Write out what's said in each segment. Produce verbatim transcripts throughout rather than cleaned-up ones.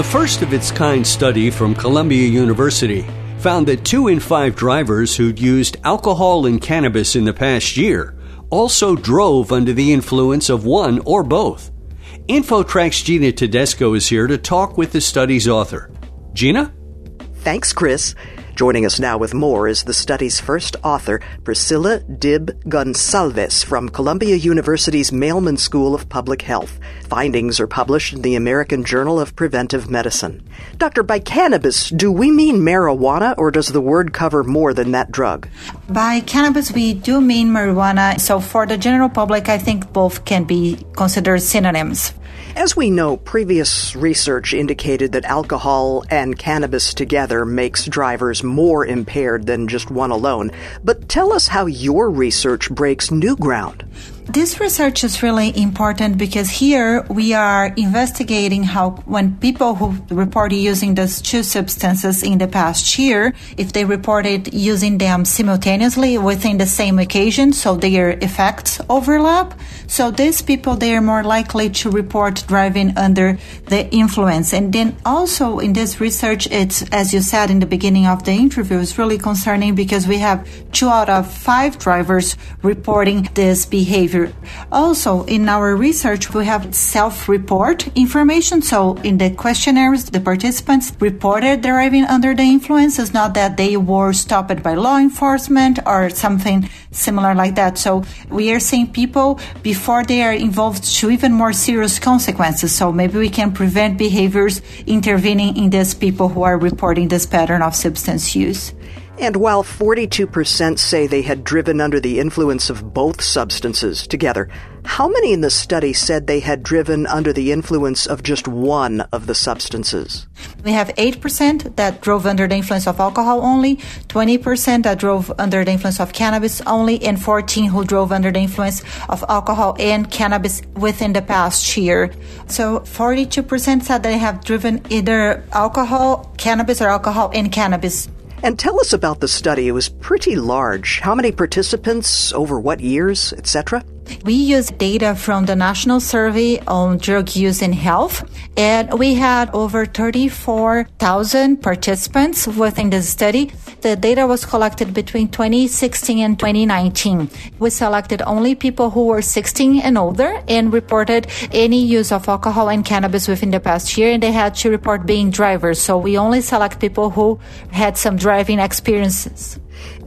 A first-of-its-kind study from Columbia University found that two in five drivers who'd used alcohol and cannabis in the past year also drove under the influence of one or both. InfoTrack's Gina Tedesco is here to talk with the study's author. Gina? Thanks, Chris. Joining us now with more is the study's first author, Priscila Dib-Gonçalves from Columbia University's Mailman School of Public Health. Findings are published in the American Journal of Preventive Medicine. Doctor, by cannabis, do we mean marijuana, or does the word cover more than that drug? By cannabis, we do mean marijuana. So for the general public, I think both can be considered synonyms. As we know, previous research indicated that alcohol and cannabis together makes drivers more impaired than just one alone. But tell us how your research breaks new ground. This research is really important because here we are investigating how when people who reported using those two substances in the past year, if they reported using them simultaneously within the same occasion, so their effects overlap. So these people, they are more likely to report driving under the influence. And then also in this research, it's, as you said in the beginning of the interview, is really concerning because we have two out of five drivers reporting this behavior. Also, in our research, we have self-report information. So in the questionnaires, the participants reported driving under the influence. It's not that they were stopped by law enforcement or something similar like that. So we are seeing people before they are involved to even more serious consequences. So maybe we can prevent behaviors intervening in these people who are reporting this pattern of substance use. And while forty-two percent say they had driven under the influence of both substances together, how many in the study said they had driven under the influence of just one of the substances? We have eight percent that drove under the influence of alcohol only, twenty percent that drove under the influence of cannabis only, and fourteen percent who drove under the influence of alcohol and cannabis within the past year. So forty-two percent said they have driven either alcohol, cannabis, or alcohol and cannabis. And tell us about the study. It was pretty large. How many participants, over what years, et cetera? We use data from the National Survey on Drug Use and Health, and we had over thirty-four thousand participants within the study. The data was collected between twenty sixteen and twenty nineteen. We selected only people who were sixteen and older and reported any use of alcohol and cannabis within the past year, and they had to report being drivers. So we only select people who had some driving experiences.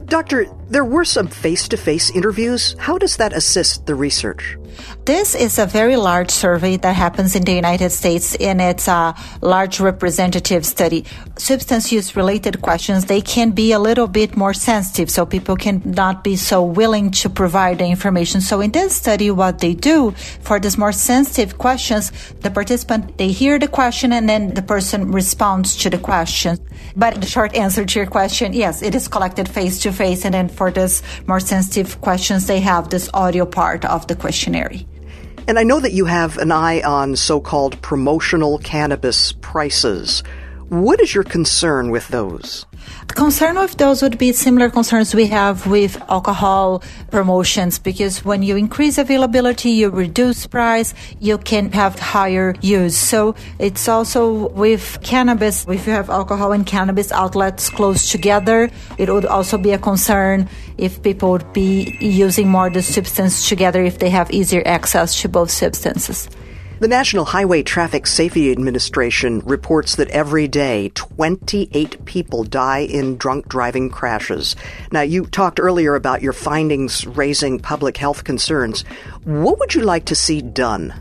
Doctor, there were some face-to-face interviews. How does that assist the research? This is a very large survey that happens in the United States, and it's a large representative study. Substance use-related questions, they can be a little bit more sensitive, so people can not be so willing to provide the information. So in this study, what they do for these more sensitive questions, the participant, they hear the question, and then the person responds to the question. But the short answer to your question, yes, it is collected face-to-face, and then for this more sensitive questions, they have this audio part of the questionnaire. And I know that you have an eye on so-called promotional cannabis prices. What is your concern with those? The concern with those would be similar concerns we have with alcohol promotions, because when you increase availability, you reduce price, you can have higher use. So it's also with cannabis, if you have alcohol and cannabis outlets close together, it would also be a concern if people would be using more the substance together if they have easier access to both substances. The National Highway Traffic Safety Administration reports that every day twenty-eight people die in drunk driving crashes. Now, you talked earlier about your findings raising public health concerns. What would you like to see done?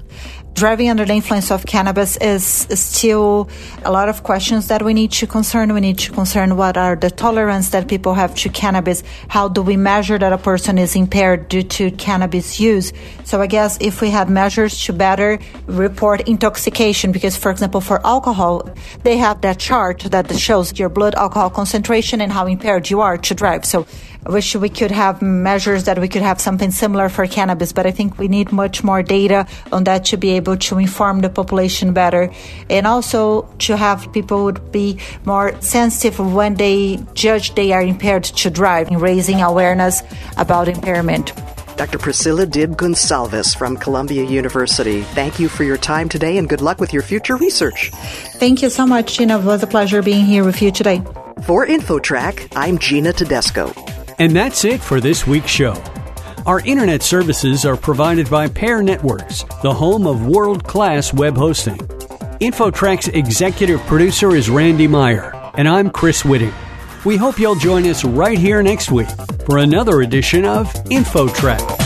Driving under the influence of cannabis is still a lot of questions that we need to concern. We need to concern what are the tolerance that people have to cannabis. How do we measure that a person is impaired due to cannabis use? So I guess if we had measures to better report intoxication, because, for example, for alcohol, they have that chart that shows your blood alcohol concentration and how impaired you are to drive. So I wish we could have measures that we could have something similar for cannabis, but I think we need much more data on that to be able to inform the population better, and also to have people would be more sensitive when they judge they are impaired to drive, and raising awareness about impairment. Doctor Priscila Dib-Gonçalves from Columbia University, thank you for your time today and good luck with your future research. Thank you so much, Gina. It was a pleasure being here with you today. For InfoTrack, I'm Gina Tedesco. And that's it for this week's show. Our internet services are provided by Pair Networks, the home of world-class web hosting. InfoTrack's executive producer is Randy Meyer, and I'm Chris Whitting. We hope you'll join us right here next week for another edition of InfoTrack.